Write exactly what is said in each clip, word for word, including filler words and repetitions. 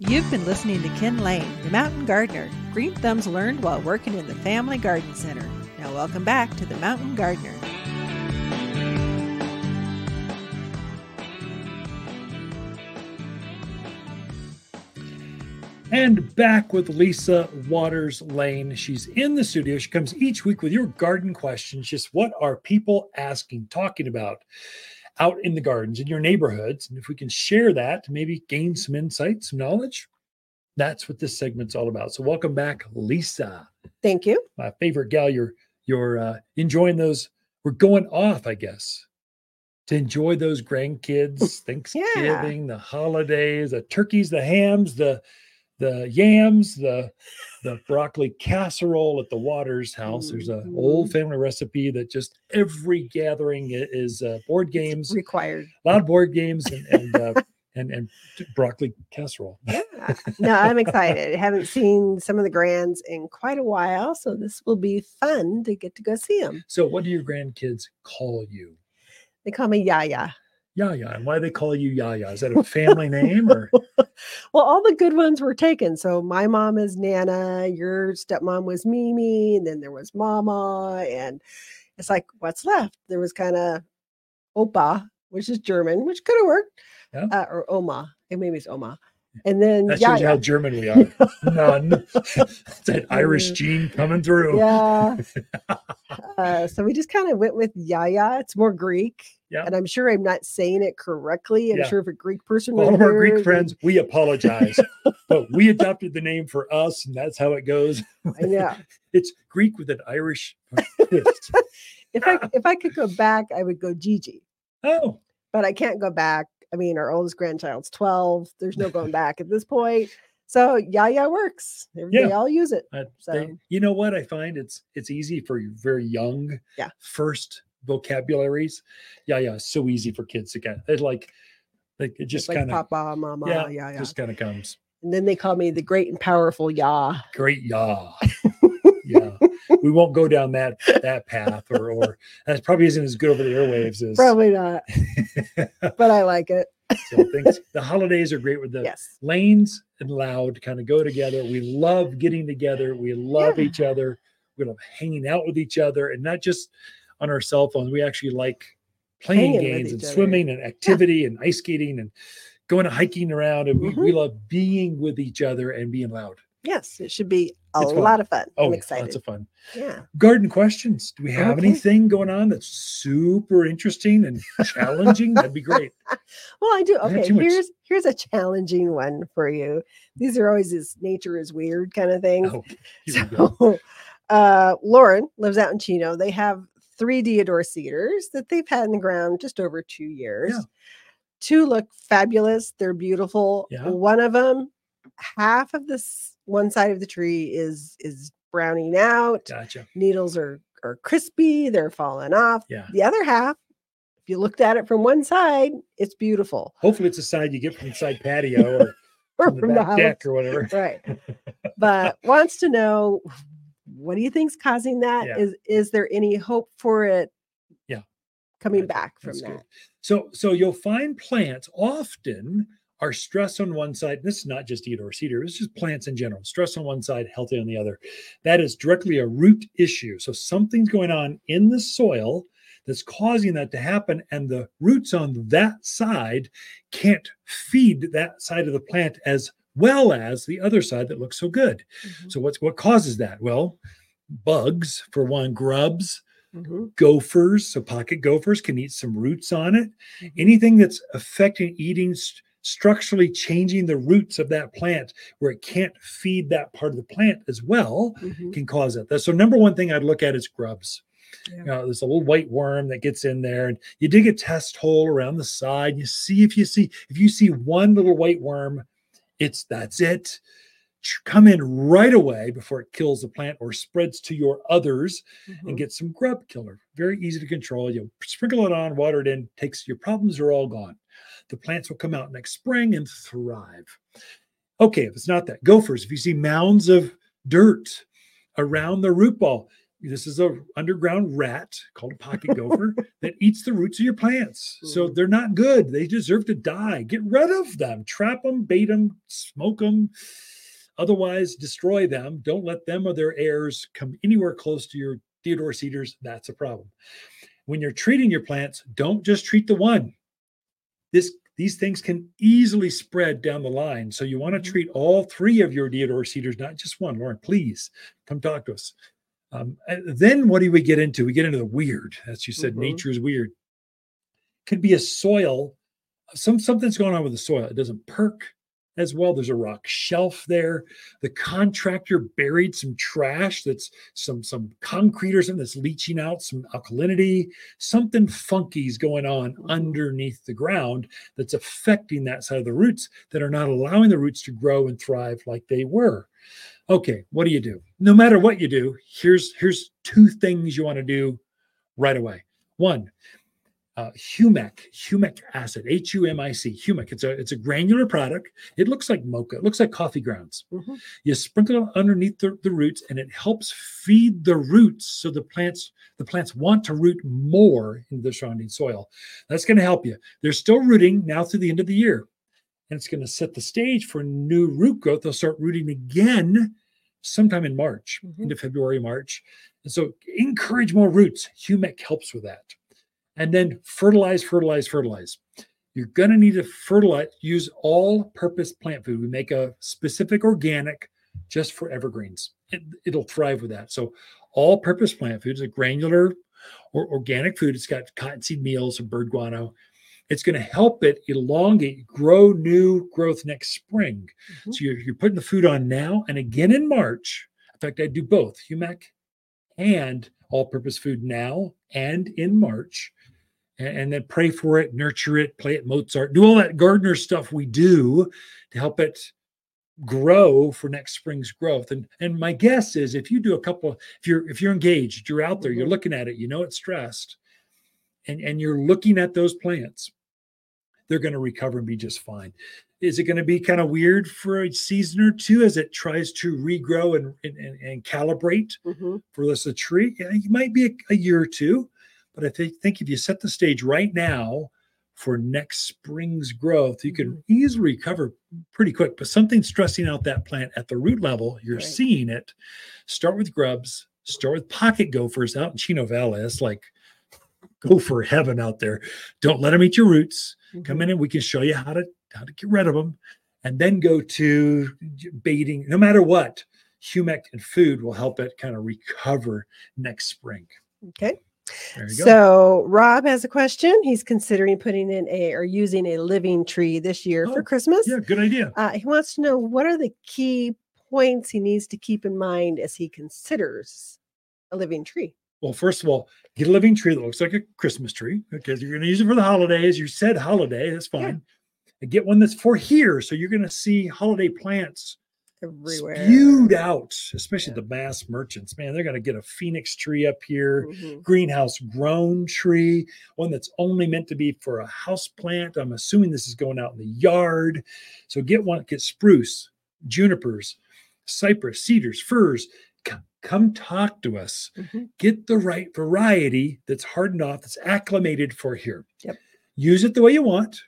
You've been listening to Ken Lane, the Mountain Gardener. Green thumbs learned while working in the Family Garden Center. Now welcome back to the Mountain Gardener. And back with Lisa Waters Lane. She's in the studio. She comes each week with your garden questions. Just what are people asking, talking about out in the gardens, in your neighborhoods? And if we can share that, maybe gain some insight, some knowledge, that's what this segment's all about. So welcome back, Lisa. Thank you. My favorite gal. You're, you're uh, enjoying those. We're going off, I guess, to enjoy those grandkids, Thanksgiving, yeah. The holidays, the turkeys, the hams, the... the yams, the the broccoli casserole at the Waters house. There's an old family recipe that just every gathering is uh, board games. It's required. A lot of board games and and, uh, and, and broccoli casserole. Yeah. No, I'm excited. I haven't seen some of the grands in quite a while, so this will be fun to get to go see them. So what do your grandkids call you? They call me Yaya. Yaya. And why do they call you Yaya? Is that a family name or? Well, all the good ones were taken. So my mom is Nana, your stepmom was Mimi, and then there was Mama. And it's like, what's left? There was kind of Opa, which is German, which could have worked, yeah. uh, or Oma. And maybe it's Oma. And then that shows you how German we are. None. It's that Irish gene coming through. Yeah. Uh, so we just kind of went with Yaya. It's more Greek. Yeah. And I'm sure I'm not saying it correctly. I'm yeah. sure if a Greek person all of our Greek and... friends, we apologize. But we adopted the name for us, and that's how it goes. Yeah. It's Greek with an Irish twist. If I if I could go back, I would go Gigi. Oh. But I can't go back. I mean, our oldest grandchild's twelve. There's no going back at this point. So Yaya works. Everybody yeah. all use it. Uh, so they, you know what I find? It's it's easy for very young yeah. first vocabularies. Yaya is so easy for kids to get. It's like, like it just kind of. Like Papa, Mama, yeah, Yaya. Just kind of comes. And then they call me the great and powerful Yah. Great Yah. Yeah. We won't go down that that path, or or that probably isn't as good over the airwaves as probably not. But I like it. So things, the holidays are great with the yes. Lanes and Loud kind of go together. We love getting together. We love yeah. each other. We love hanging out with each other, and not just on our cell phones. We actually like playing hanging games and other. Swimming and activity yeah. and ice skating and going hiking around. And mm-hmm. we, we love being with each other and being loud. Yes, it should be a lot of fun. Oh, I'm excited. Lots of fun. Yeah. Garden questions. Do we have okay. anything going on that's super interesting and challenging? That'd be great. Well, I do. Okay, here's here's a challenging one for you. These are always this nature is weird kind of thing. Oh, here so, we go. Uh, Lauren lives out in Chino. They have three Deodar cedars that they've had in the ground just over two years. Yeah. Two look fabulous. They're beautiful. Yeah. One of them, half of this. One side of the tree is is browning out. Gotcha. Needles are are crispy. They're falling off. Yeah. The other half, if you looked at it from one side, it's beautiful. Hopefully, it's a side you get from the side patio or, or from, from the, back the deck or whatever. Right. But wants to know, what do you think's causing that? Yeah. Is is there any hope for it? Yeah. Coming that, back from that. Good. So so you'll find plants often. Our stress on one side, this is not just Deodar cedar, it's just plants in general. Stress on one side, healthy on the other. That is directly a root issue. So something's going on in the soil that's causing that to happen, and the roots on that side can't feed that side of the plant as well as the other side that looks so good. Mm-hmm. So what's what causes that? Well, bugs, for one, grubs. Mm-hmm. Gophers, so pocket gophers can eat some roots on it. Mm-hmm. Anything that's affecting eating st- structurally changing the roots of that plant where it can't feed that part of the plant as well mm-hmm. can cause it. So number one thing I'd look at is grubs. Yeah. You know, there's a little white worm that gets in there, and you dig a test hole around the side. And you see if you see, if you see one little white worm, it's that's it. Come in right away before it kills the plant or spreads to your others mm-hmm. and get some grub killer. Very easy to control. You sprinkle it on, water it in, takes your problems are all gone. The plants will come out next spring and thrive. Okay, if it's not that, gophers, if you see mounds of dirt around the root ball, this is an underground rat called a pocket gopher that eats the roots of your plants. Mm. So they're not good. They deserve to die. Get rid of them. Trap them, bait them, smoke them. Otherwise, destroy them. Don't let them or their heirs come anywhere close to your Deodar cedars. That's a problem. When you're treating your plants, don't just treat the one. This These things can easily spread down the line. So you want to treat all three of your Deodar cedars, not just one. Lauren, please come talk to us. Um, then what do we get into? We get into the weird. As you said, mm-hmm. nature's weird. Could be a soil. Some Something's going on with the soil. It doesn't perk as well. There's a rock shelf there. The contractor buried some trash that's some, some concrete or something that's leaching out some alkalinity. Something funky is going on underneath the ground that's affecting that side of the roots that are not allowing the roots to grow and thrive like they were. Okay, what do you do? No matter what you do, here's, here's two things you want to do right away. One, Uh, humic, humic acid, H U M I C, humic. It's a, it's a granular product. It looks like mocha. It looks like coffee grounds. Mm-hmm. You sprinkle it underneath the, the roots, and it helps feed the roots so the plants the plants want to root more into the surrounding soil. That's going to help you. They're still rooting now through the end of the year, and it's going to set the stage for new root growth. They'll start rooting again sometime in March, mm-hmm. into February, March. And so encourage more roots. Humic helps with that. And then fertilize, fertilize, fertilize. You're going to need to fertilize, use all-purpose plant food. We make a specific organic just for evergreens. It, it'll thrive with that. So all-purpose plant food is a granular or organic food. It's got cottonseed meal, some bird guano. It's going to help it elongate, grow new growth next spring. Mm-hmm. So you're, you're putting the food on now and again in March. In fact, I do both, humic and all-purpose food now and in March. And then pray for it, nurture it, play it Mozart, do all that gardener stuff we do to help it grow for next spring's growth. And and my guess is if you do a couple, if you're if you're engaged, you're out there, you're looking at it, you know it's stressed, and, and you're looking at those plants, they're going to recover and be just fine. Is it going to be kind of weird for a season or two as it tries to regrow and and, and calibrate mm-hmm. for this a tree? It might be a, a year or two. But I think, think if you set the stage right now for next spring's growth, you can easily recover pretty quick. But something stressing out that plant at the root level, you're right. seeing it. Start with grubs. Start with pocket gophers out in Chino Valley. That's like gopher heaven out there. Don't let them eat your roots. Mm-hmm. Come in and we can show you how to how to get rid of them. And then go to baiting. No matter what, humic and food will help it kind of recover next spring. Okay. So Rob has a question. He's considering putting in a or using a living tree this year oh, for Christmas. Yeah, good idea. Uh, he wants to know what are the key points he needs to keep in mind as he considers a living tree. Well, first of all, get a living tree that looks like a Christmas tree because you're going to use it for the holidays. You said holiday, that's fine. Yeah. And get one that's for here, so you're going to see holiday plants everywhere, spewed out, especially yeah. the mass merchants. Man, they're going to get a Phoenix tree up here, mm-hmm. greenhouse grown tree, one that's only meant to be for a house plant. I'm assuming this is going out in the yard. So get one, get spruce, junipers, cypress, cedars, firs. Come, come talk to us. Mm-hmm. Get the right variety that's hardened off, that's acclimated for here. Yep. Use it the way you want.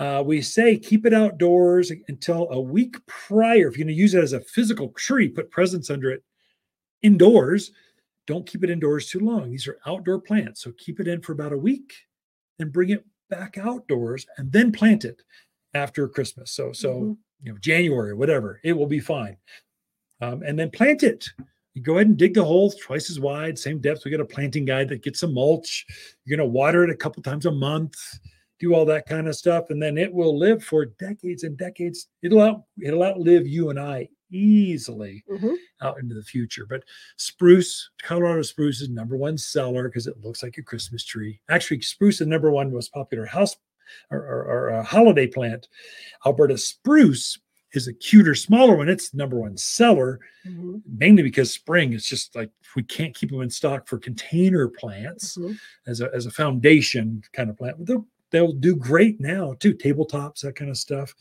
Uh, we say keep it outdoors until a week prior. If you're going to use it as a physical tree, put presents under it indoors. Don't keep it indoors too long. These are outdoor plants. So keep it in for about a week and bring it back outdoors and then plant it after Christmas. So, so mm-hmm. you know, January, whatever, it will be fine. Um, and then plant it. You go ahead and dig the hole twice as wide, same depth. We got a planting guide that gets some mulch. You're going to water it a couple times a month. Do all that kind of stuff, and then it will live for decades and decades. It'll out, it'll outlive you and I easily mm-hmm. out into the future. But spruce, Colorado spruce is number one seller because it looks like a Christmas tree. Actually, spruce is number one most popular house or, or, or a holiday plant. Alberta spruce is a cuter, smaller one. It's number one seller, mm-hmm. mainly because spring is just like we can't keep them in stock for container plants mm-hmm. as a as a foundation kind of plant. They'll, They'll do great now too, tabletops, that kind of stuff.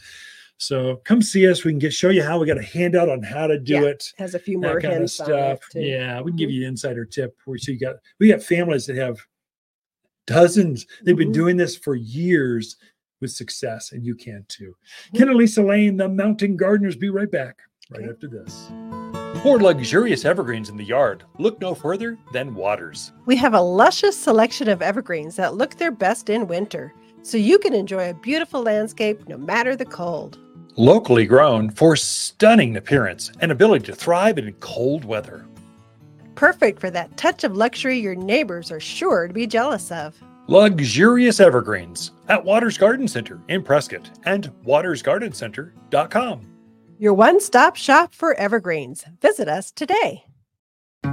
So come see us. We can get show you how. We got a handout on how to do yeah, it. Has a few more kind of stuff. Yeah, we can give you an insider tip. Where so you got we got families that have dozens. They've mm-hmm. been doing this for years with success, and you can too. Mm-hmm. Ken and Lisa Lane, the Mountain Gardeners. Be right back right okay. after this. For luxurious evergreens in the yard, look no further than Waters. We have a luscious selection of evergreens that look their best in winter, so you can enjoy a beautiful landscape no matter the cold. Locally grown for stunning appearance and ability to thrive in cold weather. Perfect for that touch of luxury your neighbors are sure to be jealous of. Luxurious evergreens at Waters Garden Center in Prescott and waters garden center dot com. Your one-stop shop for evergreens. Visit us today.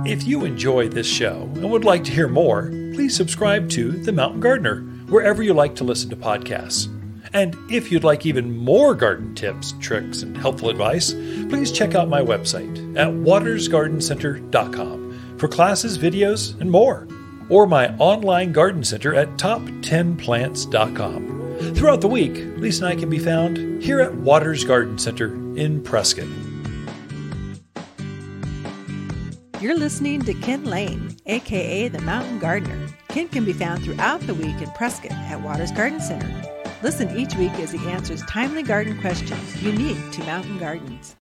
If you enjoy this show and would like to hear more, please subscribe to The Mountain Gardener, wherever you like to listen to podcasts. And if you'd like even more garden tips, tricks, and helpful advice, please check out my website at waters garden center dot com for classes, videos, and more, or my online garden center at top ten plants dot com. Throughout the week, Lisa and I can be found here at Waters Garden Center in Prescott. You're listening to Ken Lane, aka the Mountain Gardener. Ken can be found throughout the week in Prescott at Waters Garden Center. Listen each week as he answers timely garden questions unique to mountain gardens.